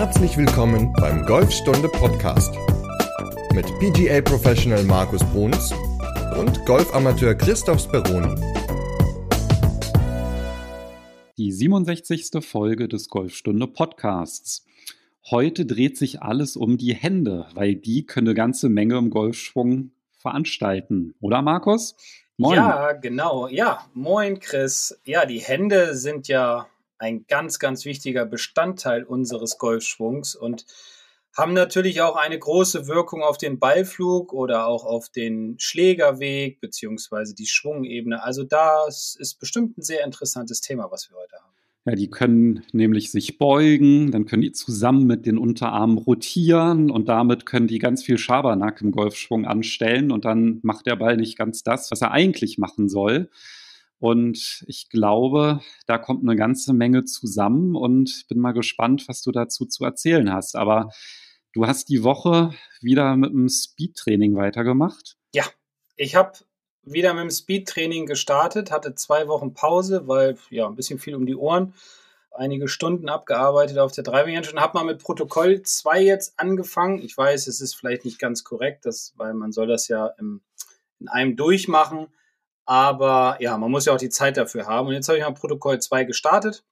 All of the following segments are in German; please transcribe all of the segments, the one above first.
Herzlich willkommen beim Golfstunde Podcast mit PGA-Professional Markus Bruns und Golfamateur Christoph Speroni. Die 67. Folge des Golfstunde Podcasts. Heute dreht sich alles um die Hände, weil die können eine ganze Menge im Golfschwung veranstalten. Oder Markus? Moin. Ja, genau. Ja, moin Chris. Ja, die Hände sind ja ein ganz, ganz wichtiger Bestandteil unseres Golfschwungs und haben natürlich auch eine große Wirkung auf den Ballflug oder auch auf den Schlägerweg beziehungsweise die Schwungebene. Also das ist bestimmt ein sehr interessantes Thema, was wir heute haben. Ja, die können nämlich sich beugen, dann können die zusammen mit den Unterarmen rotieren und damit können die ganz viel Schabernack im Golfschwung anstellen und dann macht der Ball nicht ganz das, was er eigentlich machen soll. Und ich glaube, da kommt eine ganze Menge zusammen und bin mal gespannt, was du dazu zu erzählen hast. Aber du hast die Woche wieder mit dem Speedtraining weitergemacht? Ja, ich habe wieder mit dem Speedtraining gestartet, hatte 2 Wochen Pause, weil ja ein bisschen viel um die Ohren, einige Stunden abgearbeitet auf der Driving Engine und habe mal mit Protokoll 2 jetzt angefangen. Ich weiß, es ist vielleicht nicht ganz korrekt, weil man soll das ja in einem durchmachen. Aber ja, man muss ja auch die Zeit dafür haben. Und jetzt habe ich mal Protokoll 2 gestartet.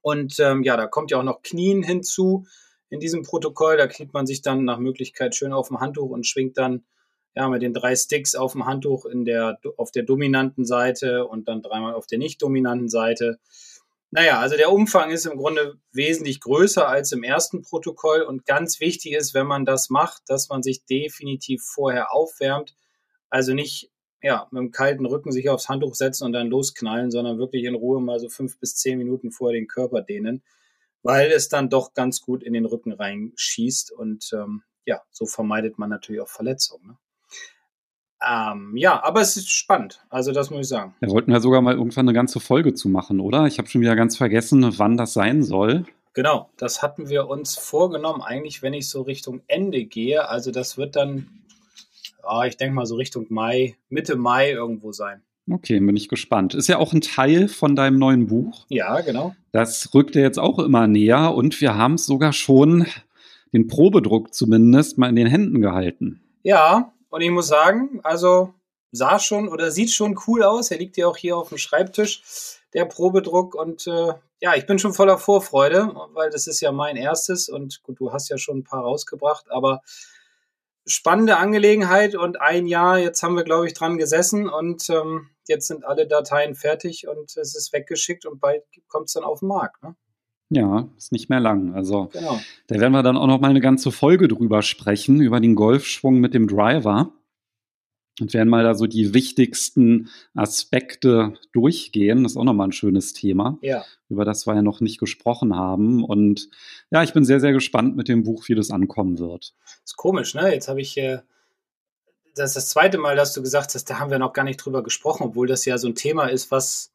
Und da kommt ja auch noch Knien hinzu in diesem Protokoll. Da kniet man sich dann nach Möglichkeit schön auf dem Handtuch und schwingt dann ja mit den 3 Sticks auf dem Handtuch auf der dominanten Seite und dann 3-mal auf der nicht dominanten Seite. Naja, also der Umfang ist im Grunde wesentlich größer als im ersten Protokoll. Und ganz wichtig ist, wenn man das macht, dass man sich definitiv vorher aufwärmt. Also nicht mit dem kalten Rücken sich aufs Handtuch setzen und dann losknallen, sondern wirklich in Ruhe mal so 5 bis 10 Minuten vorher den Körper dehnen, weil es dann doch ganz gut in den Rücken reinschießt und so vermeidet man natürlich auch Verletzungen. Ne? Aber es ist spannend, also das muss ich sagen. Wir wollten ja sogar mal irgendwann eine ganze Folge zu machen, oder? Ich habe schon wieder ganz vergessen, wann das sein soll. Genau, das hatten wir uns vorgenommen, eigentlich, wenn ich so Richtung Ende gehe, also das wird dann ich denke mal so Richtung Mai, Mitte Mai irgendwo sein. Okay, bin ich gespannt. Ist ja auch ein Teil von deinem neuen Buch. Ja, genau. Das rückt dir jetzt auch immer näher und wir haben es sogar schon, den Probedruck zumindest, mal in den Händen gehalten. Ja, und ich muss sagen, also sieht schon cool aus. Er liegt ja auch hier auf dem Schreibtisch, der Probedruck. Und ich bin schon voller Vorfreude, weil das ist ja mein erstes. Und gut, du hast ja schon ein paar rausgebracht, aber spannende Angelegenheit und ein Jahr, jetzt haben wir, glaube ich, dran gesessen und jetzt sind alle Dateien fertig und es ist weggeschickt und bald kommt es dann auf den Markt. Ne? Ja, ist nicht mehr lang. Also genau. Da werden wir dann auch noch mal eine ganze Folge drüber sprechen, über den Golfschwung mit dem Driver und werden mal da so die wichtigsten Aspekte durchgehen. Das ist auch nochmal ein schönes Thema, über das wir ja noch nicht gesprochen haben. Und ja, ich bin sehr, sehr gespannt mit dem Buch, wie das ankommen wird. Ist komisch, ne? Jetzt habe ich, das ist das zweite Mal, dass du gesagt hast, da haben wir noch gar nicht drüber gesprochen, obwohl das ja so ein Thema ist, was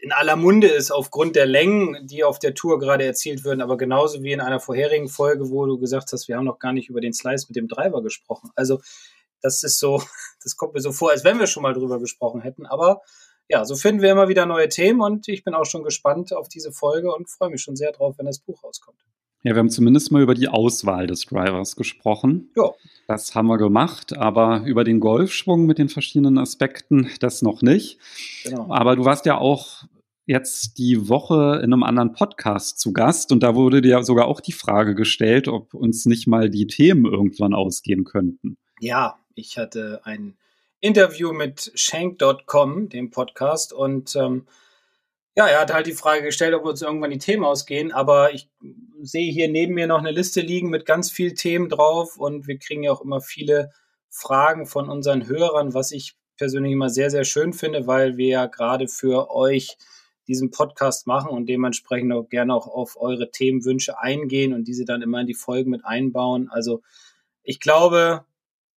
in aller Munde ist, aufgrund der Längen, die auf der Tour gerade erzielt würden. Aber genauso wie in einer vorherigen Folge, wo du gesagt hast, wir haben noch gar nicht über den Slice mit dem Driver gesprochen. Also das ist so, das kommt mir so vor, als wenn wir schon mal drüber gesprochen hätten. Aber ja, so finden wir immer wieder neue Themen und ich bin auch schon gespannt auf diese Folge und freue mich schon sehr drauf, wenn das Buch rauskommt. Ja, wir haben zumindest mal über die Auswahl des Drivers gesprochen. Ja. Das haben wir gemacht, aber über den Golfschwung mit den verschiedenen Aspekten, das noch nicht. Genau. Aber du warst ja auch jetzt die Woche in einem anderen Podcast zu Gast und da wurde dir sogar auch die Frage gestellt, ob uns nicht mal die Themen irgendwann ausgehen könnten. Ja, ich hatte ein Interview mit Schenk.com, dem Podcast, und er hat halt die Frage gestellt, ob uns irgendwann die Themen ausgehen, aber ich sehe hier neben mir noch eine Liste liegen mit ganz vielen Themen drauf und wir kriegen ja auch immer viele Fragen von unseren Hörern, was ich persönlich immer sehr, sehr schön finde, weil wir ja gerade für euch diesen Podcast machen und dementsprechend auch gerne auch auf eure Themenwünsche eingehen und diese dann immer in die Folgen mit einbauen. Also ich glaube,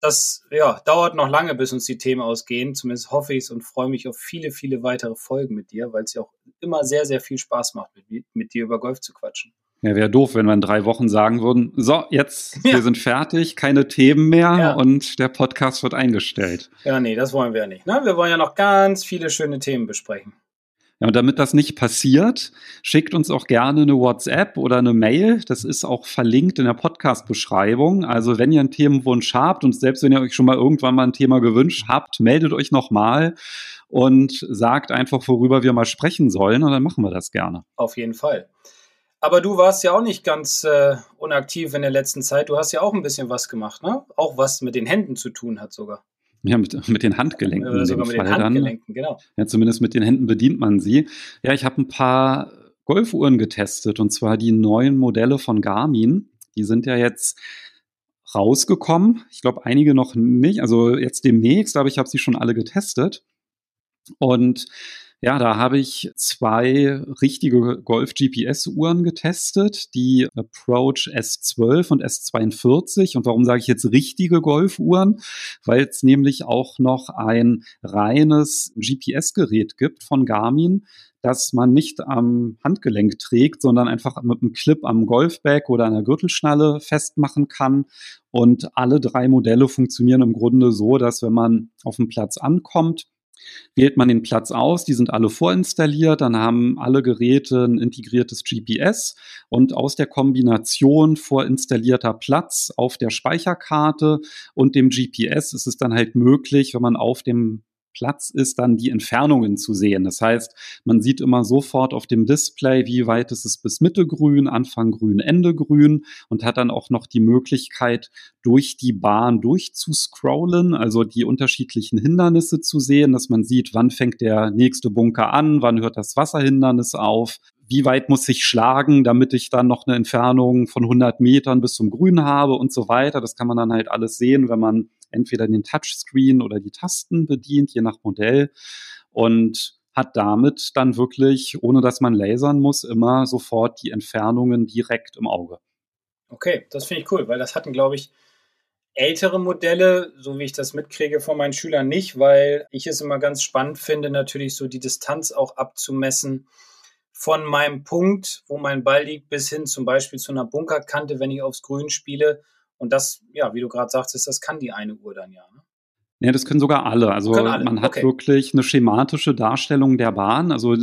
das dauert noch lange, bis uns die Themen ausgehen. Zumindest hoffe ich es und freue mich auf viele, viele weitere Folgen mit dir, weil es ja auch immer sehr, sehr viel Spaß macht, mit dir über Golf zu quatschen. Ja, wäre doof, wenn wir in 3 Wochen sagen würden, so, jetzt, wir sind fertig, keine Themen mehr und der Podcast wird eingestellt. Ja, nee, das wollen wir ja nicht. Ne? Wir wollen ja noch ganz viele schöne Themen besprechen. Ja, und damit das nicht passiert, schickt uns auch gerne eine WhatsApp oder eine Mail. Das ist auch verlinkt in der Podcast-Beschreibung. Also wenn ihr einen Themenwunsch habt und selbst wenn ihr euch schon mal irgendwann mal ein Thema gewünscht habt, meldet euch nochmal und sagt einfach, worüber wir mal sprechen sollen, und dann machen wir das gerne. Auf jeden Fall. Aber du warst ja auch nicht ganz unaktiv in der letzten Zeit. Du hast ja auch ein bisschen was gemacht, ne? Auch was mit den Händen zu tun hat sogar. Ja, mit den Handgelenken. Oder sogar mit den Handgelenken, genau. Ja, zumindest mit den Händen bedient man sie. Ja, ich habe ein paar Golfuhren getestet, und zwar die neuen Modelle von Garmin. Die sind ja jetzt rausgekommen. Ich glaube, einige noch nicht. Also jetzt demnächst, aber ich habe sie schon alle getestet. Und ja, da habe ich zwei richtige Golf-GPS-Uhren getestet, die Approach S12 und S42. Und warum sage ich jetzt richtige Golfuhren? Weil es nämlich auch noch ein reines GPS-Gerät gibt von Garmin, das man nicht am Handgelenk trägt, sondern einfach mit einem Clip am Golfbag oder einer Gürtelschnalle festmachen kann. Und alle drei Modelle funktionieren im Grunde so, dass wenn man auf dem Platz ankommt, wählt man den Platz aus, die sind alle vorinstalliert, dann haben alle Geräte ein integriertes GPS, und aus der Kombination vorinstallierter Platz auf der Speicherkarte und dem GPS ist es dann halt möglich, wenn man auf dem Platz ist, dann die Entfernungen zu sehen. Das heißt, man sieht immer sofort auf dem Display, wie weit ist es bis Mitte grün, Anfang grün, Ende grün, und hat dann auch noch die Möglichkeit, durch die Bahn durchzuscrollen, also die unterschiedlichen Hindernisse zu sehen, dass man sieht, wann fängt der nächste Bunker an, wann hört das Wasserhindernis auf, wie weit muss ich schlagen, damit ich dann noch eine Entfernung von 100 Metern bis zum Grün habe und so weiter. Das kann man dann halt alles sehen, wenn man entweder den Touchscreen oder die Tasten bedient, je nach Modell, und hat damit dann wirklich, ohne dass man lasern muss, immer sofort die Entfernungen direkt im Auge. Okay, das finde ich cool, weil das hatten, glaube ich, ältere Modelle, so wie ich das mitkriege, von meinen Schülern nicht, weil ich es immer ganz spannend finde, natürlich so die Distanz auch abzumessen von meinem Punkt, wo mein Ball liegt, bis hin zum Beispiel zu einer Bunkerkante, wenn ich aufs Grün spiele. Und das, ja, wie du gerade sagtest, das kann die eine Uhr dann ja. Ne? Ja, das können sogar alle. Also alle. Man hat wirklich eine schematische Darstellung der Bahn. Also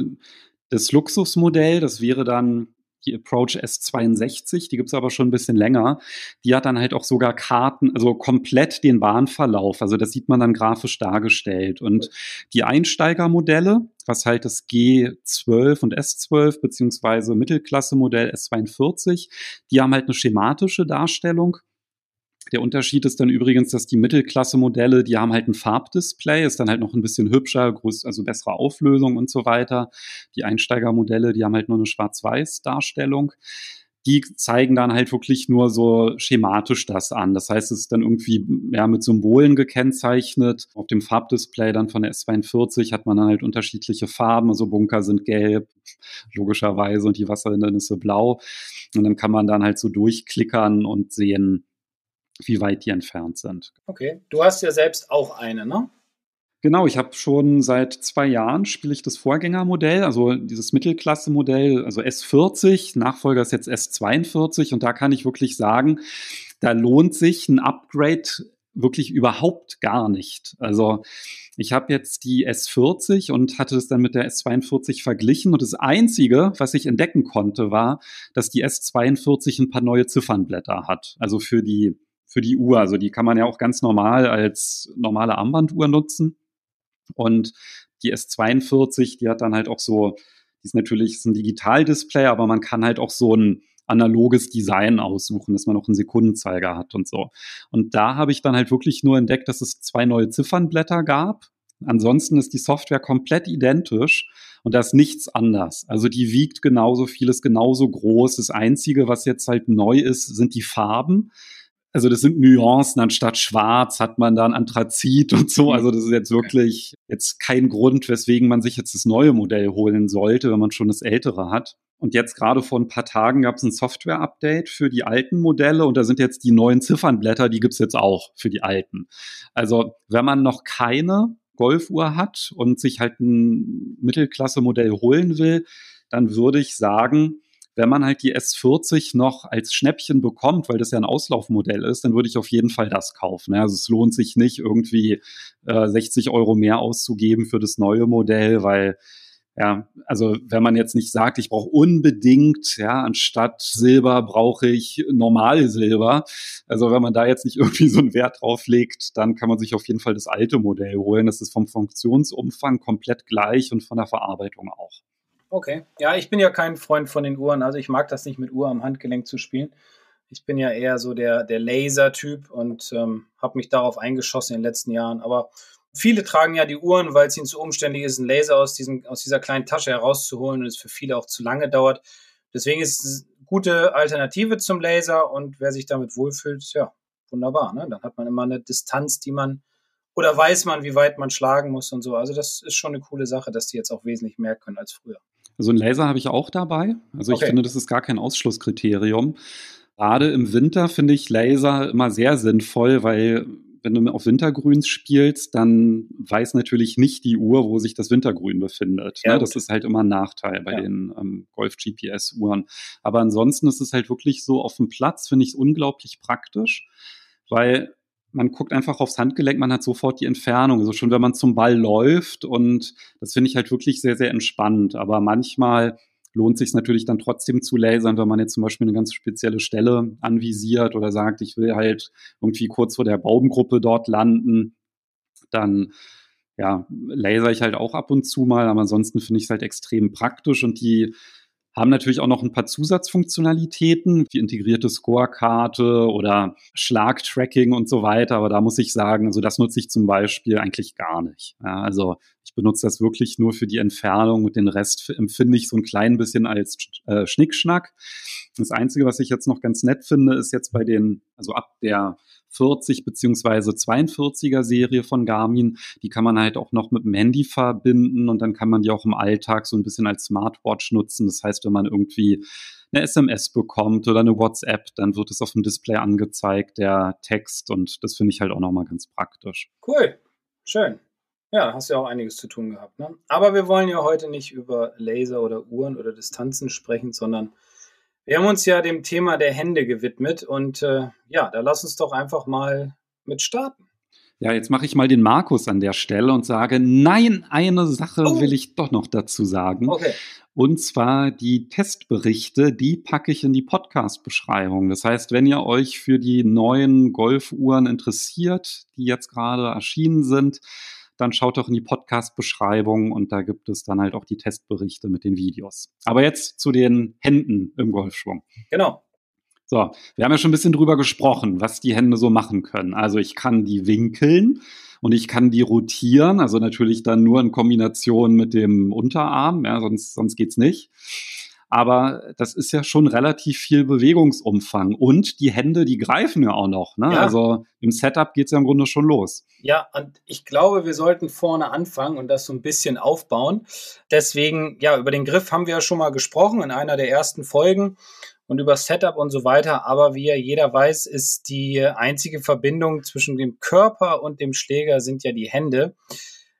das Luxusmodell, das wäre dann die Approach S62, die gibt es aber schon ein bisschen länger. Die hat dann halt auch sogar Karten, also komplett den Bahnverlauf. Also das sieht man dann grafisch dargestellt. Und die Einsteigermodelle, was halt das G12 und S12 beziehungsweise Mittelklasse-Modell S42, die haben halt eine schematische Darstellung. Der Unterschied ist dann übrigens, dass die Mittelklasse-Modelle, die haben halt ein Farbdisplay, ist dann halt noch ein bisschen hübscher, also bessere Auflösung und so weiter. Die Einsteigermodelle, die haben halt nur eine Schwarz-Weiß-Darstellung. Die zeigen dann halt wirklich nur so schematisch das an. Das heißt, es ist dann irgendwie ja, mit Symbolen gekennzeichnet. Auf dem Farbdisplay dann von der S42 hat man dann halt unterschiedliche Farben. Also Bunker sind gelb, logischerweise, und die Wasserhindernisse blau. Und dann kann man dann halt so durchklickern und sehen, wie weit die entfernt sind. Okay, du hast ja selbst auch eine, ne? Genau, ich habe schon seit 2 Jahren spiele ich das Vorgängermodell, also dieses Mittelklasse-Modell, also S40, Nachfolger ist jetzt S42, und da kann ich wirklich sagen, da lohnt sich ein Upgrade wirklich überhaupt gar nicht. Also ich habe jetzt die S40 und hatte das dann mit der S42 verglichen, und das Einzige, was ich entdecken konnte, war, dass die S42 ein paar neue Ziffernblätter hat, also für die Uhr. Also die kann man ja auch ganz normal als normale Armbanduhr nutzen. Und die S42, die hat dann halt auch so, die ist natürlich ist ein Digitaldisplay, aber man kann halt auch so ein analoges Design aussuchen, dass man auch einen Sekundenzeiger hat und so. Und da habe ich dann halt wirklich nur entdeckt, dass es 2 neue Ziffernblätter gab. Ansonsten ist die Software komplett identisch und da ist nichts anders. Also die wiegt genauso viel, ist genauso groß. Das Einzige, was jetzt halt neu ist, sind die Farben. Also das sind Nuancen, anstatt Schwarz hat man dann Anthrazit und so. Also das ist jetzt wirklich jetzt kein Grund, weswegen man sich jetzt das neue Modell holen sollte, wenn man schon das ältere hat. Und jetzt gerade vor ein paar Tagen gab es ein Software-Update für die alten Modelle, und da sind jetzt die neuen Ziffernblätter, die gibt's jetzt auch für die alten. Also wenn man noch keine Golfuhr hat und sich halt ein Mittelklasse-Modell holen will, dann würde ich sagen, wenn man halt die S40 noch als Schnäppchen bekommt, weil das ja ein Auslaufmodell ist, dann würde ich auf jeden Fall das kaufen. Also es lohnt sich nicht, irgendwie 60 € mehr auszugeben für das neue Modell, weil Ja, also wenn man jetzt nicht sagt, ich brauche unbedingt, ja, anstatt Silber brauche ich normal Silber. Also wenn man da jetzt nicht irgendwie so einen Wert drauf legt, dann kann man sich auf jeden Fall das alte Modell holen. Das ist vom Funktionsumfang komplett gleich und von der Verarbeitung auch. Okay, ja, ich bin ja kein Freund von den Uhren. Also ich mag das nicht, mit Uhr am Handgelenk zu spielen. Ich bin ja eher so der Laser-Typ und habe mich darauf eingeschossen in den letzten Jahren. Aber viele tragen ja die Uhren, weil es ihnen zu umständlich ist, einen Laser aus dieser kleinen Tasche herauszuholen und es für viele auch zu lange dauert. Deswegen ist es eine gute Alternative zum Laser und wer sich damit wohlfühlt, ja, wunderbar. Ne? Dann hat man immer eine Distanz, die man, oder weiß man, wie weit man schlagen muss und so. Also das ist schon eine coole Sache, dass die jetzt auch wesentlich mehr können als früher. Also einen Laser habe ich auch dabei. Also ich finde, das ist gar kein Ausschlusskriterium. Gerade im Winter finde ich Laser immer sehr sinnvoll, weil wenn du auf Wintergrüns spielst, dann weiß natürlich nicht die Uhr, wo sich das Wintergrün befindet. Ja, ne? Das ist halt immer ein Nachteil bei den Golf-GPS-Uhren. Aber ansonsten ist es halt wirklich so auf dem Platz, finde ich es unglaublich praktisch, weil man guckt einfach aufs Handgelenk, man hat sofort die Entfernung, also schon wenn man zum Ball läuft, und das finde ich halt wirklich sehr, sehr entspannt. Aber manchmal lohnt sich es natürlich dann trotzdem zu lasern, wenn man jetzt zum Beispiel eine ganz spezielle Stelle anvisiert oder sagt, ich will halt irgendwie kurz vor der Baumgruppe dort landen, dann ja, laser ich halt auch ab und zu mal, aber ansonsten finde ich es halt extrem praktisch und die haben natürlich auch noch ein paar Zusatzfunktionalitäten, wie integrierte Scorekarte oder Schlagtracking und so weiter. Aber da muss ich sagen, also das nutze ich zum Beispiel eigentlich gar nicht. Ja, also ich benutze das wirklich nur für die Entfernung und den Rest empfinde ich so ein klein bisschen als Schnickschnack. Das Einzige, was ich jetzt noch ganz nett finde, ist jetzt bei den, also ab der 40 bzw. 42er Serie von Garmin, die kann man halt auch noch mit dem Handy verbinden und dann kann man die auch im Alltag so ein bisschen als Smartwatch nutzen. Das heißt, wenn man irgendwie eine SMS bekommt oder eine WhatsApp, dann wird es auf dem Display angezeigt, der Text, und das finde ich halt auch nochmal ganz praktisch. Cool, schön. Ja, hast ja auch einiges zu tun gehabt, ne? Aber wir wollen ja heute nicht über Laser oder Uhren oder Distanzen sprechen, sondern wir haben uns ja dem Thema der Hände gewidmet und da lass uns doch einfach mal mit starten. Ja, jetzt mache ich mal den Markus an der Stelle und sage, nein, eine Sache will ich doch noch dazu sagen. Okay. Und zwar die Testberichte, die packe ich in die Podcast-Beschreibung. Das heißt, wenn ihr euch für die neuen Golfuhren interessiert, die jetzt gerade erschienen sind, dann schaut doch in die Podcast-Beschreibung und da gibt es dann halt auch die Testberichte mit den Videos. Aber jetzt zu den Händen im Golfschwung. Genau. So, wir haben ja schon ein bisschen drüber gesprochen, was die Hände so machen können. Also ich kann die winkeln und ich kann die rotieren, also natürlich dann nur in Kombination mit dem Unterarm, ja, sonst geht's nicht. Aber das ist ja schon relativ viel Bewegungsumfang. Und die Hände, die greifen ja auch noch. Ne? Ja. Also im Setup geht es ja im Grunde schon los. Ja, und ich glaube, wir sollten vorne anfangen und das so ein bisschen aufbauen. Deswegen, ja, über den Griff haben wir ja schon mal gesprochen in einer der ersten Folgen und über Setup und so weiter. Aber wie ja jeder weiß, ist die einzige Verbindung zwischen dem Körper und dem Schläger sind ja die Hände.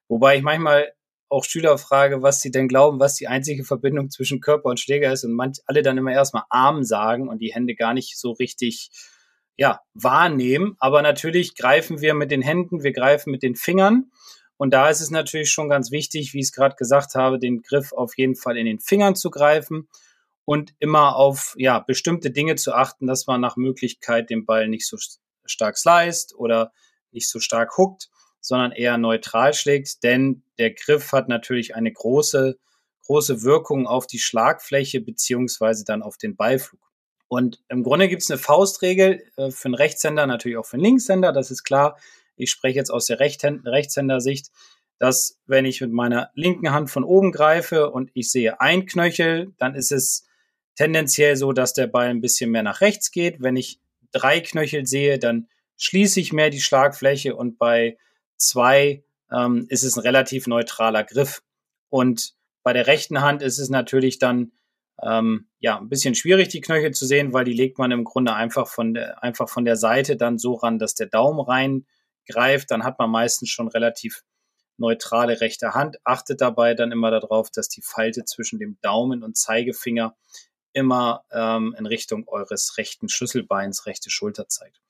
Wobei ich manchmal auch Schüler frage, was sie denn glauben, was die einzige Verbindung zwischen Körper und Schläger ist, und alle dann immer erstmal Arm sagen und die Hände gar nicht so richtig wahrnehmen. Aber natürlich greifen wir mit den Händen, wir greifen mit den Fingern, und da ist es natürlich schon ganz wichtig, wie ich es gerade gesagt habe, den Griff auf jeden Fall in den Fingern zu greifen und immer auf bestimmte Dinge zu achten, dass man nach Möglichkeit den Ball nicht so stark sliced oder nicht so stark hookt, sondern eher neutral schlägt, denn der Griff hat natürlich eine große, große Wirkung auf die Schlagfläche beziehungsweise dann auf den Ballflug. Und im Grunde gibt es eine Faustregel für einen Rechtshänder, natürlich auch für einen Linkshänder, das ist klar. Ich spreche jetzt aus der Rechtshändersicht, dass wenn ich mit meiner linken Hand von oben greife und ich sehe ein Knöchel, dann ist es tendenziell so, dass der Ball ein bisschen mehr nach rechts geht. Wenn ich 3 Knöchel sehe, dann schließe ich mehr die Schlagfläche, und bei 2 ist es ein relativ neutraler Griff. Und bei der rechten Hand ist es natürlich dann ein bisschen schwierig, die Knöchel zu sehen, weil die legt man im Grunde einfach von der Seite dann so ran, dass der Daumen reingreift. Dann hat man meistens schon relativ neutrale rechte Hand. Achtet dabei dann immer darauf, dass die Falte zwischen dem Daumen und Zeigefinger immer in Richtung eures rechten Schlüsselbeins, rechte Schulter zeigt.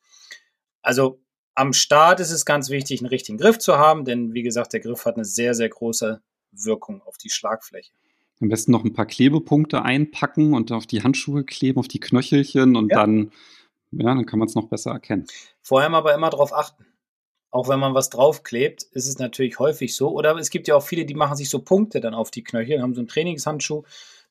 Also am Start ist es ganz wichtig, einen richtigen Griff zu haben, denn wie gesagt, der Griff hat eine sehr, sehr große Wirkung auf die Schlagfläche. Am besten noch ein paar Klebepunkte einpacken und auf die Handschuhe kleben, auf die Knöchelchen und dann kann man es noch besser erkennen. Vorher aber immer drauf achten. Auch wenn man was draufklebt, ist es natürlich häufig so. Oder es gibt ja auch viele, die machen sich so Punkte dann auf die Knöchel, haben so einen Trainingshandschuh,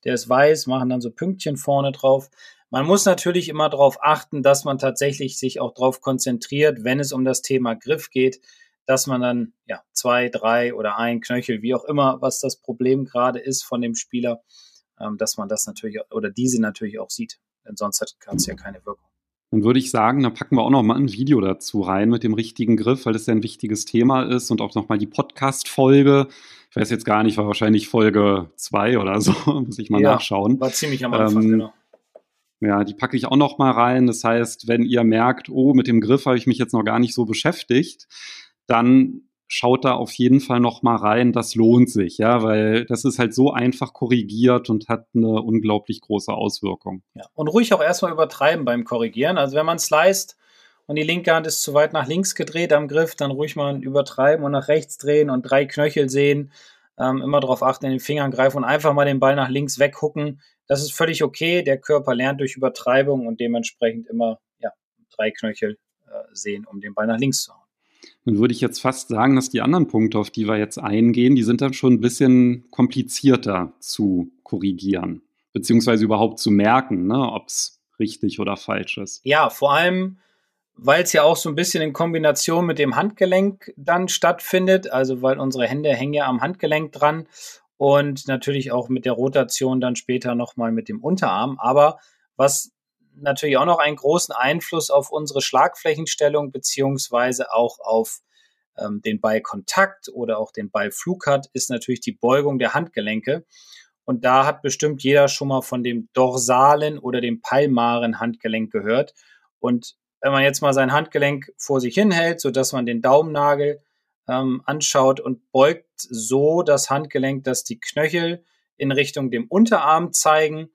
der ist weiß, machen dann so Pünktchen vorne drauf. Man muss natürlich immer darauf achten, dass man tatsächlich sich auch darauf konzentriert, wenn es um das Thema Griff geht, dass man dann 2, 3 oder ein Knöchel, wie auch immer, was das Problem gerade ist von dem Spieler, dass man das natürlich oder diese natürlich auch sieht. Denn sonst hat es ja keine Wirkung. Dann würde ich sagen, da packen wir auch noch mal ein Video dazu rein mit dem richtigen Griff, weil das ja ein wichtiges Thema ist und auch noch mal die Podcast-Folge. Ich weiß jetzt gar nicht, war wahrscheinlich Folge 2 oder so, muss ich mal nachschauen. War ziemlich am Anfang, genau. Ja, die packe ich auch noch mal rein. Das heißt, wenn ihr merkt, mit dem Griff habe ich mich jetzt noch gar nicht so beschäftigt, dann schaut da auf jeden Fall noch mal rein. Das lohnt sich, ja, weil das ist halt so einfach korrigiert und hat eine unglaublich große Auswirkung. Ja, und ruhig auch erstmal übertreiben beim Korrigieren. Also wenn man sliced und die linke Hand ist zu weit nach links gedreht am Griff, dann ruhig mal übertreiben und nach rechts drehen und 3 Knöchel sehen. Immer darauf achten, in den Fingern greifen und einfach mal den Ball nach links weghucken. Das ist völlig okay. Der Körper lernt durch Übertreibung und dementsprechend immer 3 Knöchel sehen, um den Ball nach links zu hauen. Dann würde ich jetzt fast sagen, dass die anderen Punkte, auf die wir jetzt eingehen, die sind dann schon ein bisschen komplizierter zu korrigieren, beziehungsweise überhaupt zu merken, ne, ob es richtig oder falsch ist. Ja, vor allem, weil es ja auch so ein bisschen in Kombination mit dem Handgelenk dann stattfindet, also weil unsere Hände hängen ja am Handgelenk dran und natürlich auch mit der Rotation dann später nochmal mit dem Unterarm, aber was natürlich auch noch einen großen Einfluss auf unsere Schlagflächenstellung beziehungsweise auch auf den Ballkontakt oder auch den Ballflug hat, ist natürlich die Beugung der Handgelenke. Und da hat bestimmt jeder schon mal von dem dorsalen oder dem palmaren Handgelenk gehört. Und wenn man jetzt mal sein Handgelenk vor sich hinhält, sodass man den Daumennagel anschaut und beugt so das Handgelenk, dass die Knöchel in Richtung dem Unterarm zeigen,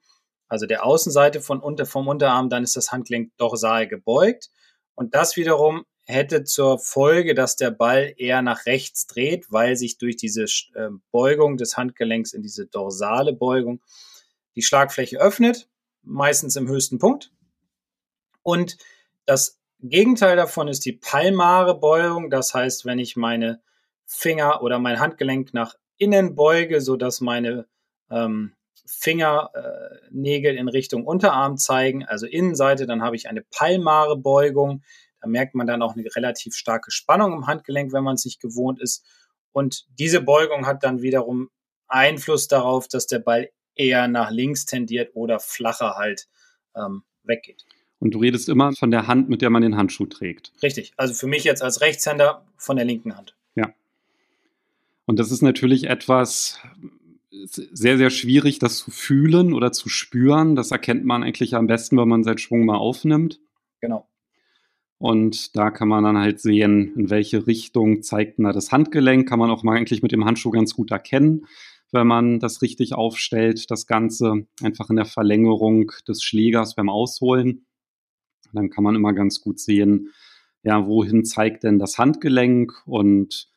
also der Außenseite vom Unterarm, dann ist das Handgelenk dorsal gebeugt. Und das wiederum hätte zur Folge, dass der Ball eher nach rechts dreht, weil sich durch diese Beugung des Handgelenks in diese dorsale Beugung die Schlagfläche öffnet, meistens im höchsten Punkt. Und das Gegenteil davon ist die palmare Beugung. Das heißt, wenn ich meine Finger oder mein Handgelenk nach innen beuge, sodass meine Fingernägel in Richtung Unterarm zeigen, also Innenseite, dann habe ich eine palmare Beugung. Da merkt man dann auch eine relativ starke Spannung im Handgelenk, wenn man es nicht gewohnt ist. Und diese Beugung hat dann wiederum Einfluss darauf, dass der Ball eher nach links tendiert oder flacher halt weggeht. Und du redest immer von der Hand, mit der man den Handschuh trägt. Richtig, also für mich jetzt als Rechtshänder von der linken Hand. Ja. Und das ist natürlich etwas sehr, sehr schwierig, das zu fühlen oder zu spüren. Das erkennt man eigentlich am besten, wenn man seinen Schwung mal aufnimmt. Genau. Und da kann man dann halt sehen, in welche Richtung zeigt da das Handgelenk. Kann man auch mal eigentlich mit dem Handschuh ganz gut erkennen, wenn man das richtig aufstellt, das Ganze einfach in der Verlängerung des Schlägers beim Ausholen. Dann kann man immer ganz gut sehen, ja, wohin zeigt denn das Handgelenk und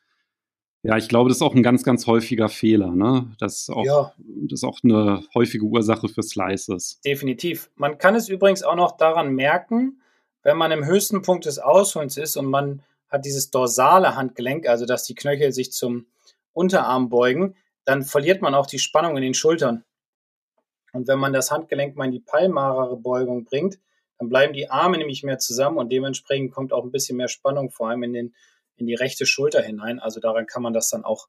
ja, ich glaube, das ist auch ein ganz, ganz häufiger Fehler, ne? Das ist auch eine häufige Ursache für Slices. Definitiv. Man kann es übrigens auch noch daran merken, wenn man im höchsten Punkt des Ausholens ist und man hat dieses dorsale Handgelenk, also dass die Knöchel sich zum Unterarm beugen, dann verliert man auch die Spannung in den Schultern. Und wenn man das Handgelenk mal in die palmare Beugung bringt, dann bleiben die Arme nämlich mehr zusammen und dementsprechend kommt auch ein bisschen mehr Spannung, vor allem in die rechte Schulter hinein. Also daran kann man das dann auch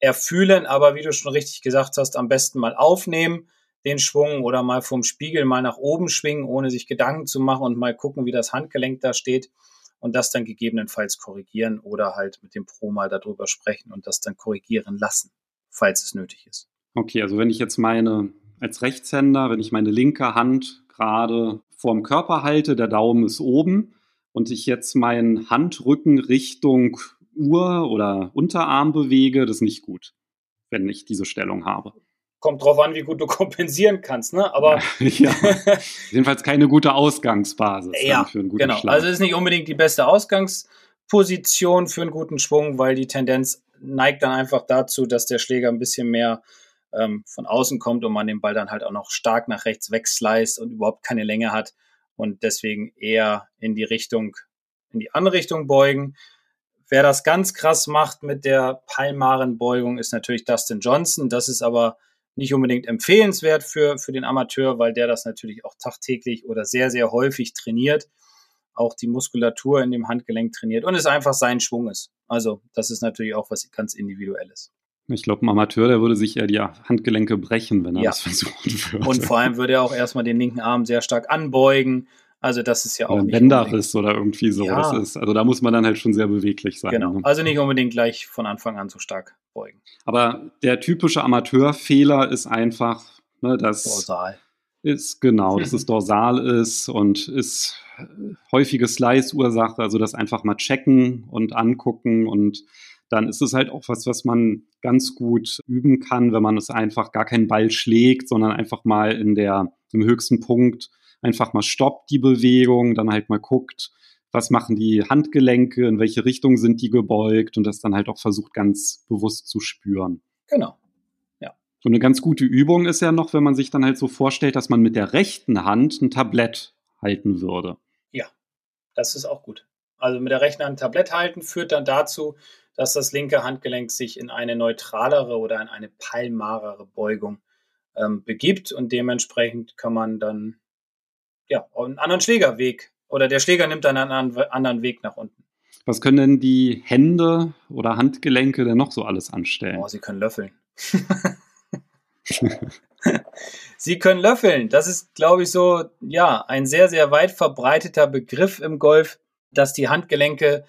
erfühlen. Aber wie du schon richtig gesagt hast, am besten mal aufnehmen, den Schwung oder mal vom Spiegel mal nach oben schwingen, ohne sich Gedanken zu machen und mal gucken, wie das Handgelenk da steht und das dann gegebenenfalls korrigieren oder halt mit dem Pro mal darüber sprechen und das dann korrigieren lassen, falls es nötig ist. Okay, also wenn ich jetzt als Rechtshänder, wenn ich meine linke Hand gerade vorm Körper halte, der Daumen ist oben, und ich jetzt meinen Handrücken Richtung Uhr oder Unterarm bewege, das ist nicht gut, wenn ich diese Stellung habe. Kommt drauf an, wie gut du kompensieren kannst, ne? Aber ja, jedenfalls keine gute Ausgangsbasis für einen guten Schlag. Also es ist nicht unbedingt die beste Ausgangsposition für einen guten Schwung, weil die Tendenz neigt dann einfach dazu, dass der Schläger ein bisschen mehr von außen kommt und man den Ball dann halt auch noch stark nach rechts wegslice und überhaupt keine Länge hat und deswegen eher in die andere Richtung beugen. Wer das ganz krass macht mit der palmaren Beugung, ist natürlich Dustin Johnson. Das ist aber nicht unbedingt empfehlenswert für den Amateur, weil der das natürlich auch tagtäglich oder sehr, sehr häufig trainiert, auch die Muskulatur in dem Handgelenk trainiert und es einfach sein Schwung ist. Also das ist natürlich auch was ganz Individuelles. Ich glaube, ein Amateur, der würde sich eher die Handgelenke brechen, wenn er das versucht würde. Und vor allem würde er auch erstmal den linken Arm sehr stark anbeugen. Also das ist ja auch nicht Bänderriss oder irgendwie so. Ja. Das ist, also da muss man dann halt schon sehr beweglich sein. Genau, also nicht unbedingt gleich von Anfang an so stark beugen. Aber der typische Amateurfehler ist einfach, ne, dass Dorsal ist, genau, dass es dorsal ist und ist häufige Slice-Ursache. Also das einfach mal checken und angucken und dann ist es halt auch was man ganz gut üben kann, wenn man es einfach gar keinen Ball schlägt, sondern einfach mal im höchsten Punkt einfach mal stoppt die Bewegung, dann halt mal guckt, was machen die Handgelenke, in welche Richtung sind die gebeugt und das dann halt auch versucht, ganz bewusst zu spüren. Genau, ja. So eine ganz gute Übung ist ja noch, wenn man sich dann halt so vorstellt, dass man mit der rechten Hand ein Tablett halten würde. Ja, das ist auch gut. Also mit der rechten Hand ein Tablett halten führt dann dazu, dass das linke Handgelenk sich in eine neutralere oder in eine palmarere Beugung begibt und dementsprechend kann man dann einen anderen Schlägerweg oder der Schläger nimmt dann einen anderen Weg nach unten. Was können denn die Hände oder Handgelenke denn noch so alles anstellen? Sie können löffeln. Sie können löffeln. Das ist, glaube ich, so ein sehr, sehr weit verbreiteter Begriff im Golf, dass die Handgelenke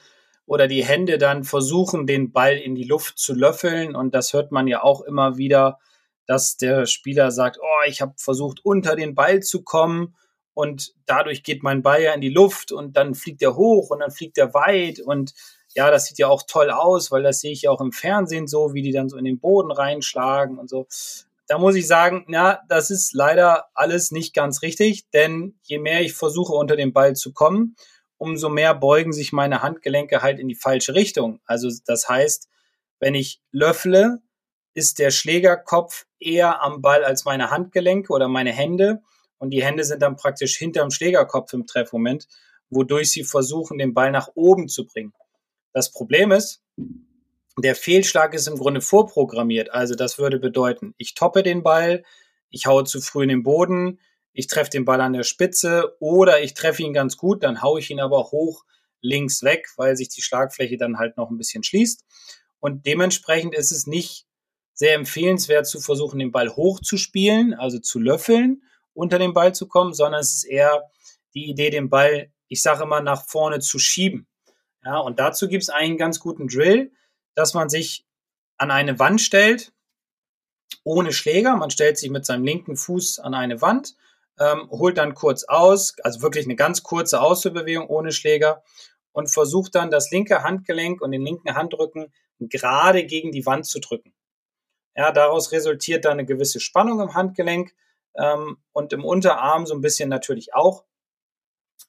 oder die Hände dann versuchen, den Ball in die Luft zu löffeln. Und das hört man ja auch immer wieder, dass der Spieler sagt, ich habe versucht, unter den Ball zu kommen und dadurch geht mein Ball ja in die Luft und dann fliegt er hoch und dann fliegt er weit. Und ja, das sieht ja auch toll aus, weil das sehe ich ja auch im Fernsehen so, wie die dann so in den Boden reinschlagen und so. Da muss ich sagen, das ist leider alles nicht ganz richtig, denn je mehr ich versuche, unter den Ball zu kommen, umso mehr beugen sich meine Handgelenke halt in die falsche Richtung. Also das heißt, wenn ich löffle, ist der Schlägerkopf eher am Ball als meine Handgelenke oder meine Hände. Und die Hände sind dann praktisch hinterm Schlägerkopf im Treffmoment, wodurch sie versuchen, den Ball nach oben zu bringen. Das Problem ist, der Fehlschlag ist im Grunde vorprogrammiert. Also das würde bedeuten, ich toppe den Ball, ich haue zu früh in den Boden, ich treffe den Ball an der Spitze oder ich treffe ihn ganz gut, dann haue ich ihn aber hoch links weg, weil sich die Schlagfläche dann halt noch ein bisschen schließt. Und dementsprechend ist es nicht sehr empfehlenswert zu versuchen, den Ball hoch zu spielen, also zu löffeln, unter den Ball zu kommen, sondern es ist eher die Idee, den Ball, ich sage immer, nach vorne zu schieben. Ja, und dazu gibt es einen ganz guten Drill, dass man sich an eine Wand stellt, ohne Schläger. Man stellt sich mit seinem linken Fuß an eine Wand, holt dann kurz aus, also wirklich eine ganz kurze Ausholbewegung ohne Schläger und versucht dann das linke Handgelenk und den linken Handrücken gerade gegen die Wand zu drücken. Ja, daraus resultiert dann eine gewisse Spannung im Handgelenk und im Unterarm so ein bisschen natürlich auch.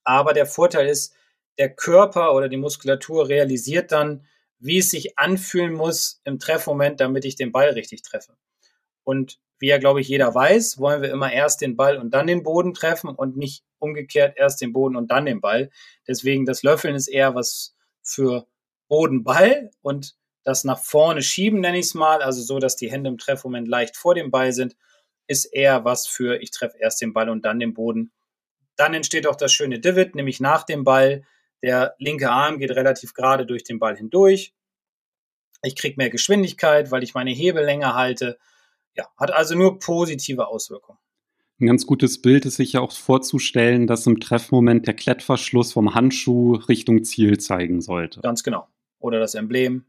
Aber der Vorteil ist, der Körper oder die Muskulatur realisiert dann, wie es sich anfühlen muss im Treffmoment, damit ich den Ball richtig treffe. Und wie ja, glaube ich, jeder weiß, wollen wir immer erst den Ball und dann den Boden treffen und nicht umgekehrt erst den Boden und dann den Ball. Deswegen das Löffeln ist eher was für Boden-Ball und das nach vorne schieben, nenne ich es mal, also so, dass die Hände im Treffmoment leicht vor dem Ball sind, ist eher was für ich treffe erst den Ball und dann den Boden. Dann entsteht auch das schöne Divot, nämlich nach dem Ball. Der linke Arm geht relativ gerade durch den Ball hindurch. Ich kriege mehr Geschwindigkeit, weil ich meine Hebel länger halte. Ja, hat also nur positive Auswirkungen. Ein ganz gutes Bild ist sich ja auch vorzustellen, dass im Treffmoment der Klettverschluss vom Handschuh Richtung Ziel zeigen sollte. Ganz genau. Oder das Emblem,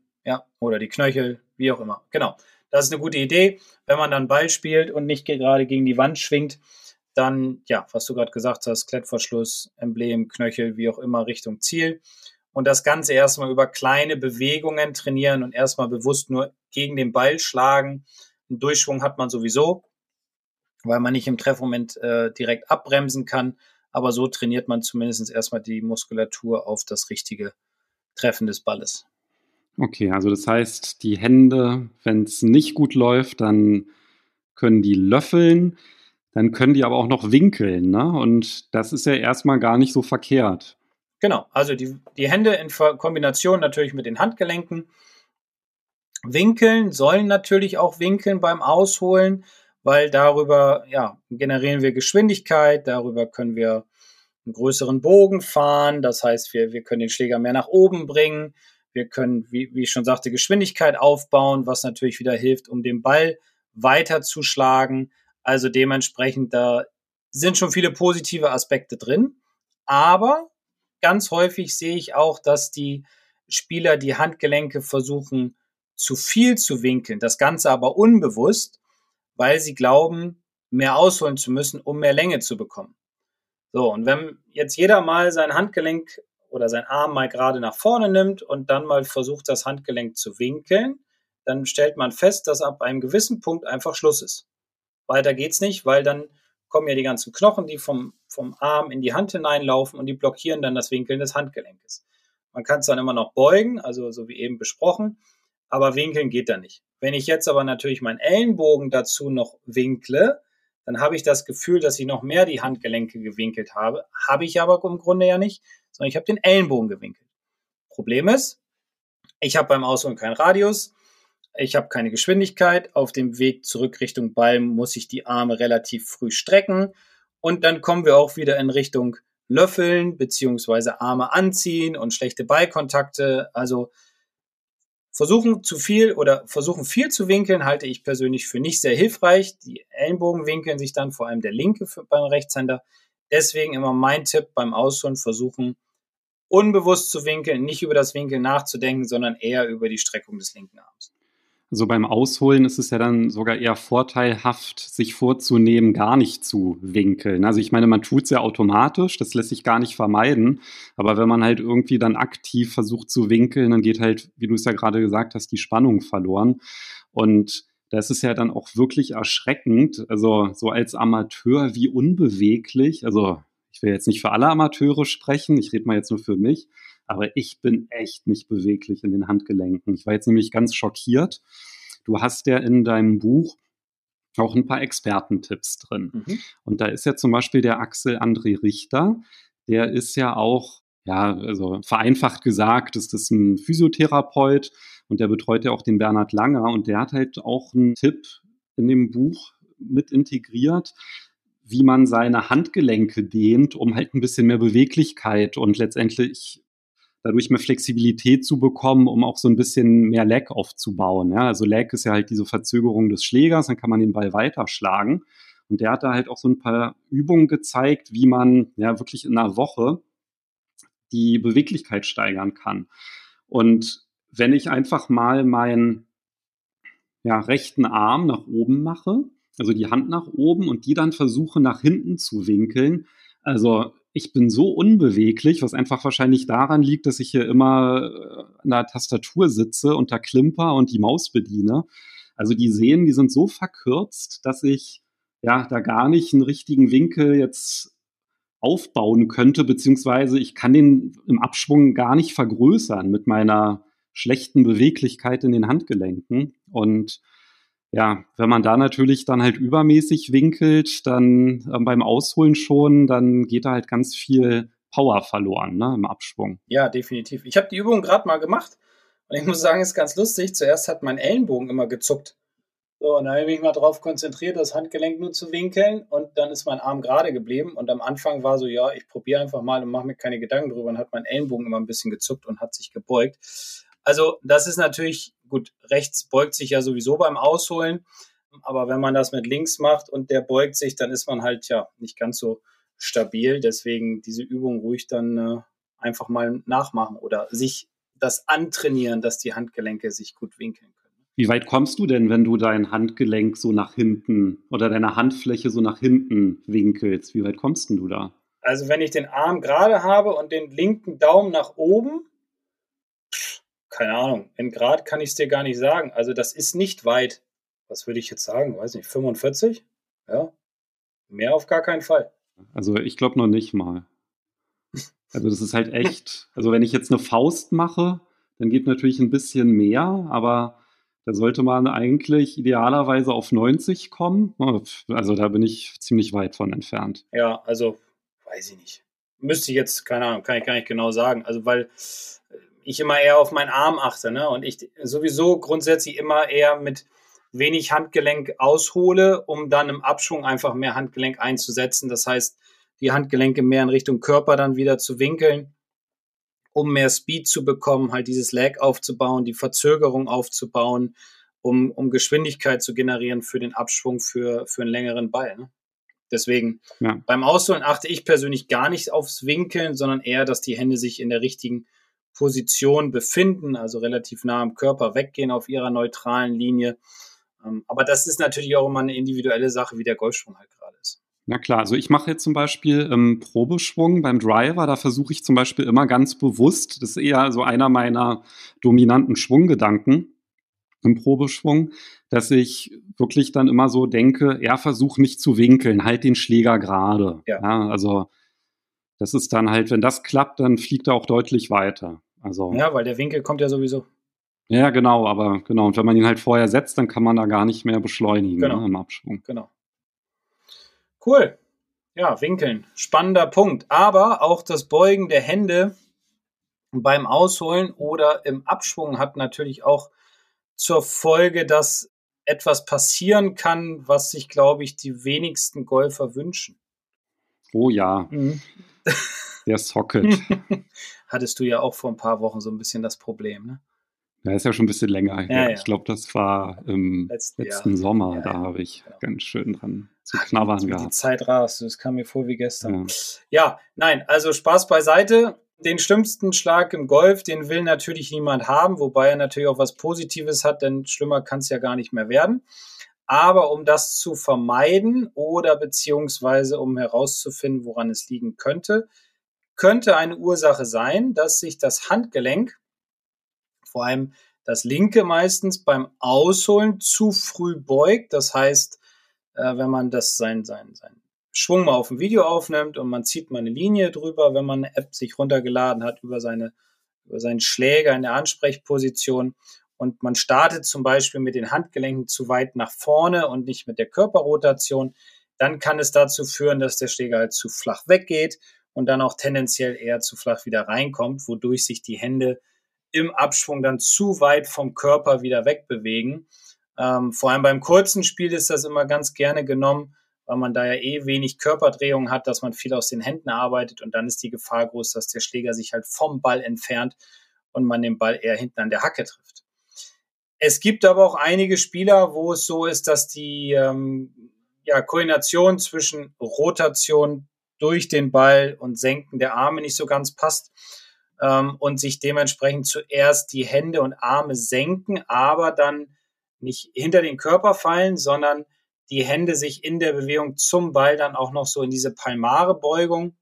oder die Knöchel, wie auch immer. Genau, das ist eine gute Idee. Wenn man dann Ball spielt und nicht gerade gegen die Wand schwingt, dann, was du gerade gesagt hast, Klettverschluss, Emblem, Knöchel, wie auch immer, Richtung Ziel. Und das Ganze erstmal über kleine Bewegungen trainieren und erstmal bewusst nur gegen den Ball schlagen. Einen Durchschwung hat man sowieso, weil man nicht im Treffmoment direkt abbremsen kann. Aber so trainiert man zumindest erstmal die Muskulatur auf das richtige Treffen des Balles. Okay, also das heißt, die Hände, wenn es nicht gut läuft, dann können die löffeln, dann können die aber auch noch winkeln, ne? Und das ist ja erstmal gar nicht so verkehrt. Genau, also die Hände in Kombination natürlich mit den Handgelenken. Winkeln, sollen natürlich auch winkeln beim Ausholen, weil darüber generieren wir Geschwindigkeit, darüber können wir einen größeren Bogen fahren, das heißt, wir können den Schläger mehr nach oben bringen, wir können, wie ich schon sagte, Geschwindigkeit aufbauen, was natürlich wieder hilft, um den Ball weiter zu schlagen. Also dementsprechend, da sind schon viele positive Aspekte drin, aber ganz häufig sehe ich auch, dass die Spieler die Handgelenke versuchen, zu viel zu winkeln, das Ganze aber unbewusst, weil sie glauben, mehr ausholen zu müssen, um mehr Länge zu bekommen. So, und wenn jetzt jeder mal sein Handgelenk oder sein Arm mal gerade nach vorne nimmt und dann mal versucht, das Handgelenk zu winkeln, dann stellt man fest, dass ab einem gewissen Punkt einfach Schluss ist. Weiter geht's nicht, weil dann kommen ja die ganzen Knochen, die vom Arm in die Hand hineinlaufen und die blockieren dann das Winkeln des Handgelenkes. Man kann es dann immer noch beugen, also so wie eben besprochen, aber winkeln geht da nicht. Wenn ich jetzt aber natürlich meinen Ellenbogen dazu noch winkle, dann habe ich das Gefühl, dass ich noch mehr die Handgelenke gewinkelt habe. Habe ich aber im Grunde ja nicht, sondern ich habe den Ellenbogen gewinkelt. Problem ist, ich habe beim Ausholen keinen Radius, ich habe keine Geschwindigkeit. Auf dem Weg zurück Richtung Ball muss ich die Arme relativ früh strecken. Und dann kommen wir auch wieder in Richtung Löffeln bzw. Arme anziehen und schlechte Ballkontakte. Also versuchen viel zu winkeln, halte ich persönlich für nicht sehr hilfreich. Die Ellenbogen winkeln sich dann, vor allem der linke beim Rechtshänder. Deswegen immer mein Tipp beim Ausholen, versuchen unbewusst zu winkeln, nicht über das Winkeln nachzudenken, sondern eher über die Streckung des linken Arms. Also beim Ausholen ist es ja dann sogar eher vorteilhaft, sich vorzunehmen, gar nicht zu winkeln. Also ich meine, man tut es ja automatisch, das lässt sich gar nicht vermeiden. Aber wenn man halt irgendwie dann aktiv versucht zu winkeln, dann geht halt, wie du es ja gerade gesagt hast, die Spannung verloren. Und das ist ja dann auch wirklich erschreckend. Also so als Amateur, wie unbeweglich. Also ich will jetzt nicht für alle Amateure sprechen, ich rede mal jetzt nur für mich. Aber ich bin echt nicht beweglich in den Handgelenken. Ich war jetzt nämlich ganz schockiert. Du hast ja in deinem Buch auch ein paar Expertentipps drin. Mhm. Und da ist ja zum Beispiel der Axel André Richter, der ist ja auch, also vereinfacht gesagt, ist das ein Physiotherapeut und der betreut ja auch den Bernhard Langer und der hat halt auch einen Tipp in dem Buch mit integriert, wie man seine Handgelenke dehnt, um halt ein bisschen mehr Beweglichkeit und letztendlich dadurch mehr Flexibilität zu bekommen, um auch so ein bisschen mehr Lag aufzubauen. Ja, also Lag ist ja halt diese Verzögerung des Schlägers, dann kann man den Ball weiterschlagen. Und der hat da halt auch so ein paar Übungen gezeigt, wie man wirklich in einer Woche die Beweglichkeit steigern kann. Und wenn ich einfach mal meinen rechten Arm nach oben mache, also die Hand nach oben und die dann versuche nach hinten zu winkeln, also ich bin so unbeweglich, was einfach wahrscheinlich daran liegt, dass ich hier immer an der Tastatur sitze und da klimper und die Maus bediene. Also die Sehnen, die sind so verkürzt, dass ich da gar nicht einen richtigen Winkel jetzt aufbauen könnte, beziehungsweise ich kann den im Abschwung gar nicht vergrößern mit meiner schlechten Beweglichkeit in den Handgelenken. Und wenn man da natürlich dann halt übermäßig winkelt, dann beim Ausholen schon, dann geht da halt ganz viel Power verloren, ne, im Abschwung. Ja, definitiv. Ich habe die Übung gerade mal gemacht und ich muss sagen, ist ganz lustig. Zuerst hat mein Ellenbogen immer gezuckt. So, und dann habe ich mich mal darauf konzentriert, das Handgelenk nur zu winkeln und dann ist mein Arm gerade geblieben und am Anfang war so, ich probiere einfach mal und mache mir keine Gedanken drüber und hat mein Ellenbogen immer ein bisschen gezuckt und hat sich gebeugt. Also das ist natürlich gut, rechts beugt sich ja sowieso beim Ausholen, aber wenn man das mit links macht und der beugt sich, dann ist man halt nicht ganz so stabil. Deswegen diese Übung ruhig dann einfach mal nachmachen oder sich das antrainieren, dass die Handgelenke sich gut winkeln können. Wie weit kommst du denn, wenn du dein Handgelenk so nach hinten oder deine Handfläche so nach hinten winkelst? Wie weit kommst denn du da? Also wenn ich den Arm gerade habe und den linken Daumen nach oben, keine Ahnung, in Grad kann ich es dir gar nicht sagen. Also das ist nicht weit. Was würde ich jetzt sagen? Weiß nicht, 45? Ja, mehr auf gar keinen Fall. Also ich glaube noch nicht mal. Also das ist halt echt, also wenn ich jetzt eine Faust mache, dann geht natürlich ein bisschen mehr, aber da sollte man eigentlich idealerweise auf 90 kommen. Also da bin ich ziemlich weit von entfernt. Ja, also weiß ich nicht. Müsste ich jetzt, keine Ahnung, kann ich gar nicht genau sagen. Also weil ich immer eher auf meinen Arm achte, ne? Und ich sowieso grundsätzlich immer eher mit wenig Handgelenk aushole, um dann im Abschwung einfach mehr Handgelenk einzusetzen. Das heißt, die Handgelenke mehr in Richtung Körper dann wieder zu winkeln, um mehr Speed zu bekommen, halt dieses Lag aufzubauen, die Verzögerung aufzubauen, um Geschwindigkeit zu generieren für den Abschwung, für einen längeren Ball. Ne? Deswegen, ja. Beim Ausholen achte ich persönlich gar nicht aufs Winkeln, sondern eher, dass die Hände sich in der richtigen Position befinden, also relativ nah am Körper weggehen auf ihrer neutralen Linie. Aber das ist natürlich auch immer eine individuelle Sache, wie der Golfschwung halt gerade ist. Na klar, also ich mache jetzt zum Beispiel Probeschwung beim Driver, da versuche ich zum Beispiel immer ganz bewusst, das ist eher so einer meiner dominanten Schwunggedanken im Probeschwung, dass ich wirklich dann immer so denke, ja, versuch nicht zu winkeln, halt den Schläger gerade. Ja. Ja, also das ist dann halt, wenn das klappt, dann fliegt er auch deutlich weiter. Also, ja, weil der Winkel kommt ja sowieso. Ja, genau, und wenn man ihn halt vorher setzt, dann kann man da gar nicht mehr beschleunigen, genau. Ne, im Abschwung. Genau. Cool. Ja, Winkeln. Spannender Punkt. Aber auch das Beugen der Hände beim Ausholen oder im Abschwung hat natürlich auch zur Folge, dass etwas passieren kann, was sich, glaube ich, die wenigsten Golfer wünschen. Oh ja. Mhm. Der Socket. Hattest du ja auch vor ein paar Wochen so ein bisschen das Problem, ne? Ja, ist ja schon ein bisschen länger her. Ja, ja. Ich glaube, das war im letzten Sommer. Ja, da habe ich ganz schön dran zu knabbern gehabt. Die Zeit rast. Das kam mir vor wie gestern. Ja, nein, also Spaß beiseite. Den schlimmsten Schlag im Golf, den will natürlich niemand haben, wobei er natürlich auch was Positives hat, denn schlimmer kann es ja gar nicht mehr werden. Aber um das zu vermeiden oder beziehungsweise um herauszufinden, woran es liegen könnte, könnte eine Ursache sein, dass sich das Handgelenk, vor allem das linke, meistens beim Ausholen zu früh beugt. Das heißt, wenn man seinen Schwung mal auf dem Video aufnimmt und man zieht mal eine Linie drüber, wenn man eine App sich runtergeladen hat über seinen Schläger in der Ansprechposition und man startet zum Beispiel mit den Handgelenken zu weit nach vorne und nicht mit der Körperrotation, dann kann es dazu führen, dass der Schläger halt zu flach weggeht und dann auch tendenziell eher zu flach wieder reinkommt, wodurch sich die Hände im Abschwung dann zu weit vom Körper wieder wegbewegen. Vor allem beim kurzen Spiel ist das immer ganz gerne genommen, weil man da ja wenig Körperdrehung hat, dass man viel aus den Händen arbeitet und dann ist die Gefahr groß, dass der Schläger sich halt vom Ball entfernt und man den Ball eher hinten an der Hacke trifft. Es gibt aber auch einige Spieler, wo es so ist, dass die Koordination zwischen Rotation durch den Ball und Senken der Arme nicht so ganz passt. Und sich dementsprechend zuerst die Hände und Arme senken, aber dann nicht hinter den Körper fallen, sondern die Hände sich in der Bewegung zum Ball dann auch noch so in diese palmare Beugung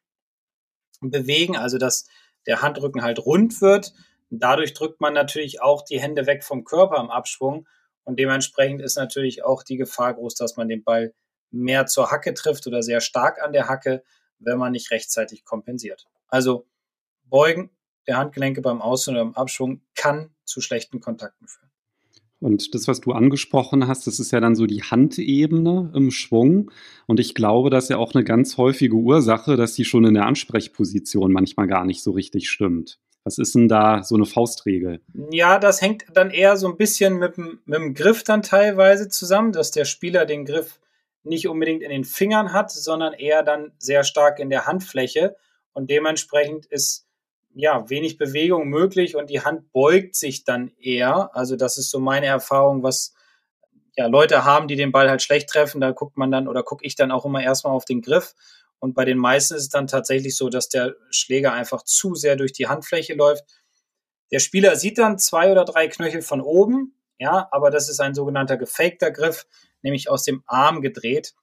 bewegen, also dass der Handrücken halt rund wird. Und dadurch drückt man natürlich auch die Hände weg vom Körper im Abschwung und dementsprechend ist natürlich auch die Gefahr groß, dass man den Ball mehr zur Hacke trifft oder sehr stark an der Hacke, wenn man nicht rechtzeitig kompensiert. Also Beugen der Handgelenke beim Aus- oder beim Abschwung kann zu schlechten Kontakten führen. Und das, was du angesprochen hast, das ist ja dann so die Handebene im Schwung. Und ich glaube, das ist ja auch eine ganz häufige Ursache, dass die schon in der Ansprechposition manchmal gar nicht so richtig stimmt. Was ist denn da so eine Faustregel? Ja, das hängt dann eher so ein bisschen mit dem Griff dann teilweise zusammen, dass der Spieler den Griff nicht unbedingt in den Fingern hat, sondern eher dann sehr stark in der Handfläche. Und dementsprechend ist wenig Bewegung möglich und die Hand beugt sich dann eher. Also das ist so meine Erfahrung, was Leute haben, die den Ball halt schlecht treffen. Da gucke ich dann auch immer erstmal auf den Griff. Und bei den meisten ist es dann tatsächlich so, dass der Schläger einfach zu sehr durch die Handfläche läuft. Der Spieler sieht dann 2 oder 3 Knöchel von oben, aber das ist ein sogenannter gefakter Griff, nämlich aus dem Arm gedreht.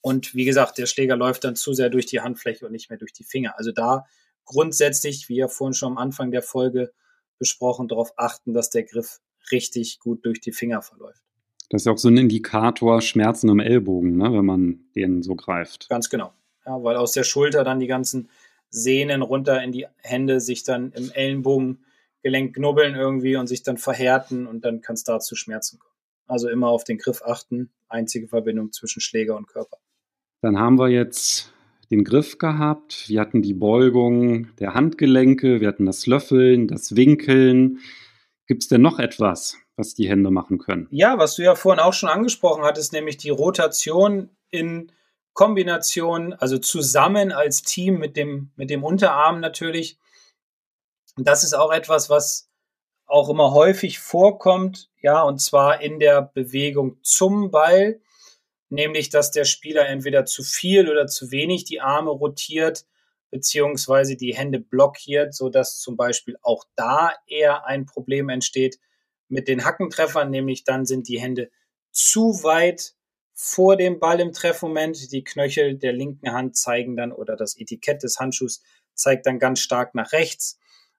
Und wie gesagt, der Schläger läuft dann zu sehr durch die Handfläche und nicht mehr durch die Finger. Also da grundsätzlich, wie ja vorhin schon am Anfang der Folge besprochen, darauf achten, dass der Griff richtig gut durch die Finger verläuft. Das ist ja auch so ein Indikator Schmerzen am Ellbogen, ne, wenn man den so greift. Ganz genau, weil aus der Schulter dann die ganzen Sehnen runter in die Hände sich dann im Ellenbogen Gelenk knubbeln irgendwie und sich dann verhärten und dann kann es da zu Schmerzen kommen. Also immer auf den Griff achten, einzige Verbindung zwischen Schläger und Körper. Dann haben wir jetzt den Griff gehabt, wir hatten die Beugung der Handgelenke, wir hatten das Löffeln, das Winkeln. Gibt es denn noch etwas, was die Hände machen können? Ja, was du ja vorhin auch schon angesprochen hattest, nämlich die Rotation in Kombination, also zusammen als Team mit dem Unterarm natürlich. Und das ist auch etwas, was auch immer häufig vorkommt, ja, und zwar in der Bewegung zum Ball, nämlich, dass der Spieler entweder zu viel oder zu wenig die Arme rotiert, beziehungsweise die Hände blockiert, sodass zum Beispiel auch da eher ein Problem entsteht mit den Hackentreffern, nämlich dann sind die Hände zu weit vor dem Ball im Treffmoment, die Knöchel der linken Hand zeigen dann, oder das Etikett des Handschuhs zeigt dann ganz stark nach rechts.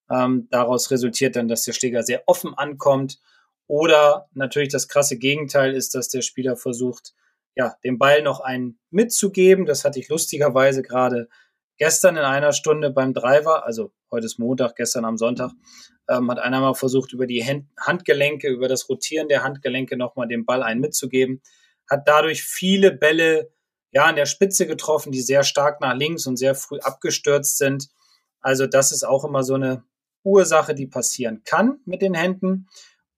Daraus resultiert dann, dass der Schläger sehr offen ankommt. Oder natürlich das krasse Gegenteil ist, dass der Spieler versucht, ja, dem Ball noch einen mitzugeben. Das hatte ich lustigerweise gerade gestern in einer Stunde beim Driver, also heute ist Montag, gestern am Sonntag, hat einer mal versucht, über die Handgelenke, über das Rotieren der Handgelenke nochmal dem Ball einen mitzugeben. Hat dadurch viele Bälle, ja, an der Spitze getroffen, die sehr stark nach links und sehr früh abgestürzt sind. Also das ist auch immer so eine Ursache, die passieren kann mit den Händen.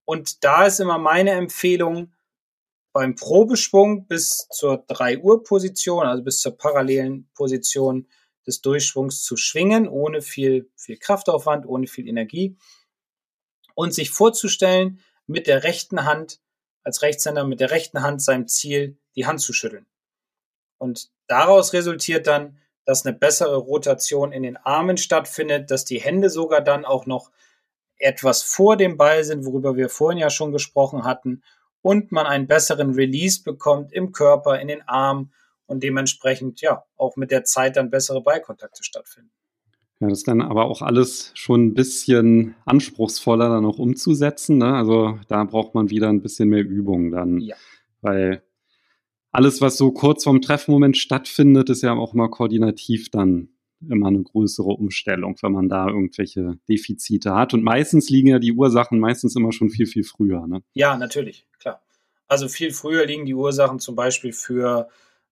Und da ist immer meine Empfehlung, beim Probeschwung bis zur 3-Uhr-Position, also bis zur parallelen Position des Durchschwungs zu schwingen, ohne viel Kraftaufwand, ohne viel Energie. Und sich vorzustellen, mit der rechten Hand, als Rechtshänder, mit der rechten Hand seinem Ziel die Hand zu schütteln. Und daraus resultiert dann, dass eine bessere Rotation in den Armen stattfindet, dass die Hände sogar dann auch noch etwas vor dem Ball sind, worüber wir vorhin ja schon gesprochen hatten, und man einen besseren Release bekommt im Körper, in den Armen und dementsprechend ja auch mit der Zeit dann bessere Ballkontakte stattfinden. Ja, das ist dann aber auch alles schon ein bisschen anspruchsvoller dann auch umzusetzen, ne? Also da braucht man wieder ein bisschen mehr Übung dann, ja. Weil alles, was so kurz vorm Treffmoment stattfindet, ist ja auch immer koordinativ dann immer eine größere Umstellung, wenn man da irgendwelche Defizite hat. Und meistens liegen ja die Ursachen meistens immer schon viel früher. Ne? Ja, natürlich, klar. Also viel früher liegen die Ursachen zum Beispiel für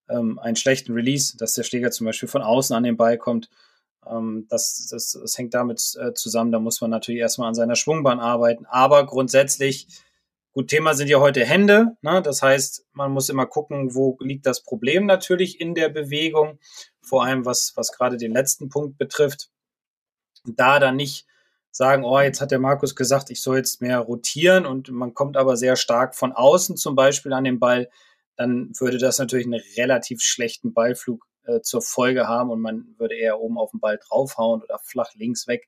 einen schlechten Release, dass der Schläger zum Beispiel von außen an den Ball kommt. Das hängt damit zusammen. Da muss man natürlich erstmal an seiner Schwungbahn arbeiten. Aber grundsätzlich... Gut, Thema sind ja heute Hände, ne? Das heißt, man muss immer gucken, wo liegt das Problem natürlich in der Bewegung, vor allem was gerade den letzten Punkt betrifft. Da dann nicht sagen, oh, jetzt hat der Markus gesagt, ich soll jetzt mehr rotieren und man kommt aber sehr stark von außen zum Beispiel an den Ball, dann würde das natürlich einen relativ schlechten Ballflug zur Folge haben und man würde eher oben auf den Ball draufhauen oder flach links weg.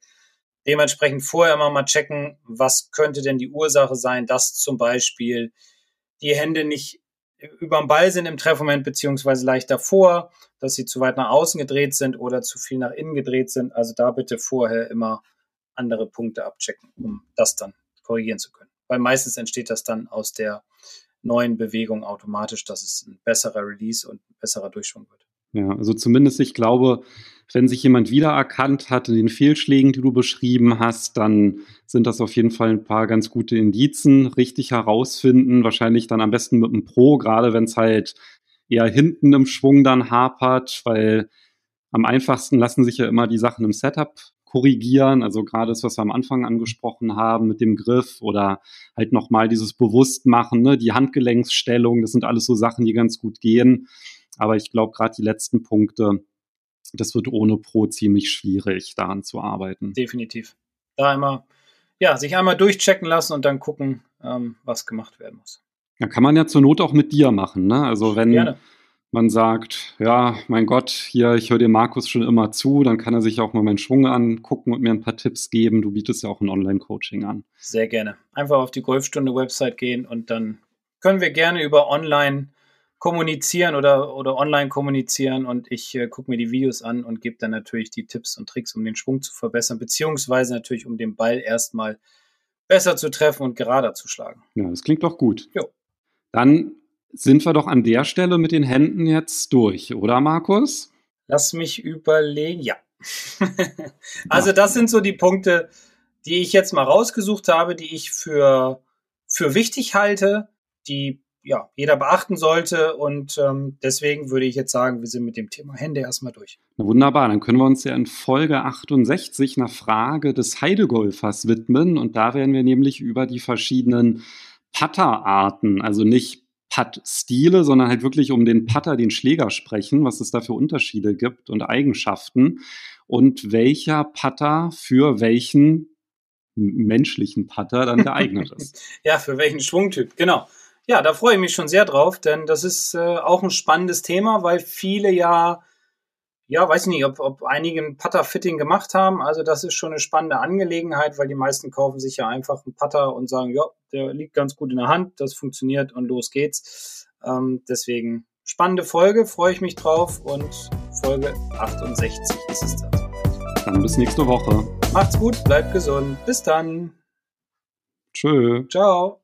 Dementsprechend vorher immer mal checken, was könnte denn die Ursache sein, dass zum Beispiel die Hände nicht über dem Ball sind im Treffmoment beziehungsweise leicht davor, dass sie zu weit nach außen gedreht sind oder zu viel nach innen gedreht sind. Also da bitte vorher immer andere Punkte abchecken, um das dann korrigieren zu können. Weil meistens entsteht das dann aus der neuen Bewegung automatisch, dass es ein besserer Release und ein besserer Durchschwung wird. Ja, also zumindest ich glaube, wenn sich jemand wiedererkannt hat in den Fehlschlägen, die du beschrieben hast, dann sind das auf jeden Fall ein paar ganz gute Indizen, richtig herausfinden, wahrscheinlich dann am besten mit einem Pro, gerade wenn es halt eher hinten im Schwung dann hapert, weil am einfachsten lassen sich ja immer die Sachen im Setup korrigieren, also gerade das, was wir am Anfang angesprochen haben mit dem Griff oder halt nochmal dieses Bewusstmachen, ne, die Handgelenksstellung, das sind alles so Sachen, die ganz gut gehen. Aber ich glaube, gerade die letzten Punkte, das wird ohne Pro ziemlich schwierig, daran zu arbeiten. Definitiv. Da immer, ja, sich einmal durchchecken lassen und dann gucken, was gemacht werden muss. Ja, kann man ja zur Not auch mit dir machen, ne? Also wenn Gerne. Man sagt, ja, mein Gott, hier, ich höre dem Markus schon immer zu, dann kann er sich auch mal meinen Schwung angucken und mir ein paar Tipps geben. Du bietest ja auch ein Online-Coaching an. Sehr gerne. Einfach auf die Golfstunde-Website gehen und dann können wir gerne über online kommunizieren oder online kommunizieren und ich gucke mir die Videos an und gebe dann natürlich die Tipps und Tricks, um den Schwung zu verbessern, beziehungsweise natürlich, um den Ball erstmal besser zu treffen und gerader zu schlagen. Ja, das klingt doch gut. Jo. Dann sind wir doch an der Stelle mit den Händen jetzt durch, oder Markus? Lass mich überlegen, ja. Also das sind so die Punkte, die ich jetzt mal rausgesucht habe, die ich für wichtig halte, die ja jeder beachten sollte. Und deswegen würde ich jetzt sagen, wir sind mit dem Thema Hände erstmal durch. Wunderbar, dann können wir uns ja in Folge 68 einer Frage des Heidegolfers widmen. Und da werden wir nämlich über die verschiedenen Putterarten, also nicht Putt-Stile, sondern halt wirklich um den Putter, den Schläger sprechen, was es da für Unterschiede gibt und Eigenschaften und welcher Putter für welchen menschlichen Putter dann geeignet ist. Ja, für welchen Schwungtyp, genau. Ja, da freue ich mich schon sehr drauf, denn das ist auch ein spannendes Thema, weil viele ja, weiß nicht, ob einige ein Putter-Fitting gemacht haben, also das ist schon eine spannende Angelegenheit, weil die meisten kaufen sich ja einfach einen Putter und sagen, ja, der liegt ganz gut in der Hand, das funktioniert und los geht's. Deswegen spannende Folge, freue ich mich drauf und Folge 68 ist es dann. Dann bis nächste Woche. Macht's gut, bleibt gesund. Bis dann. Tschö. Ciao.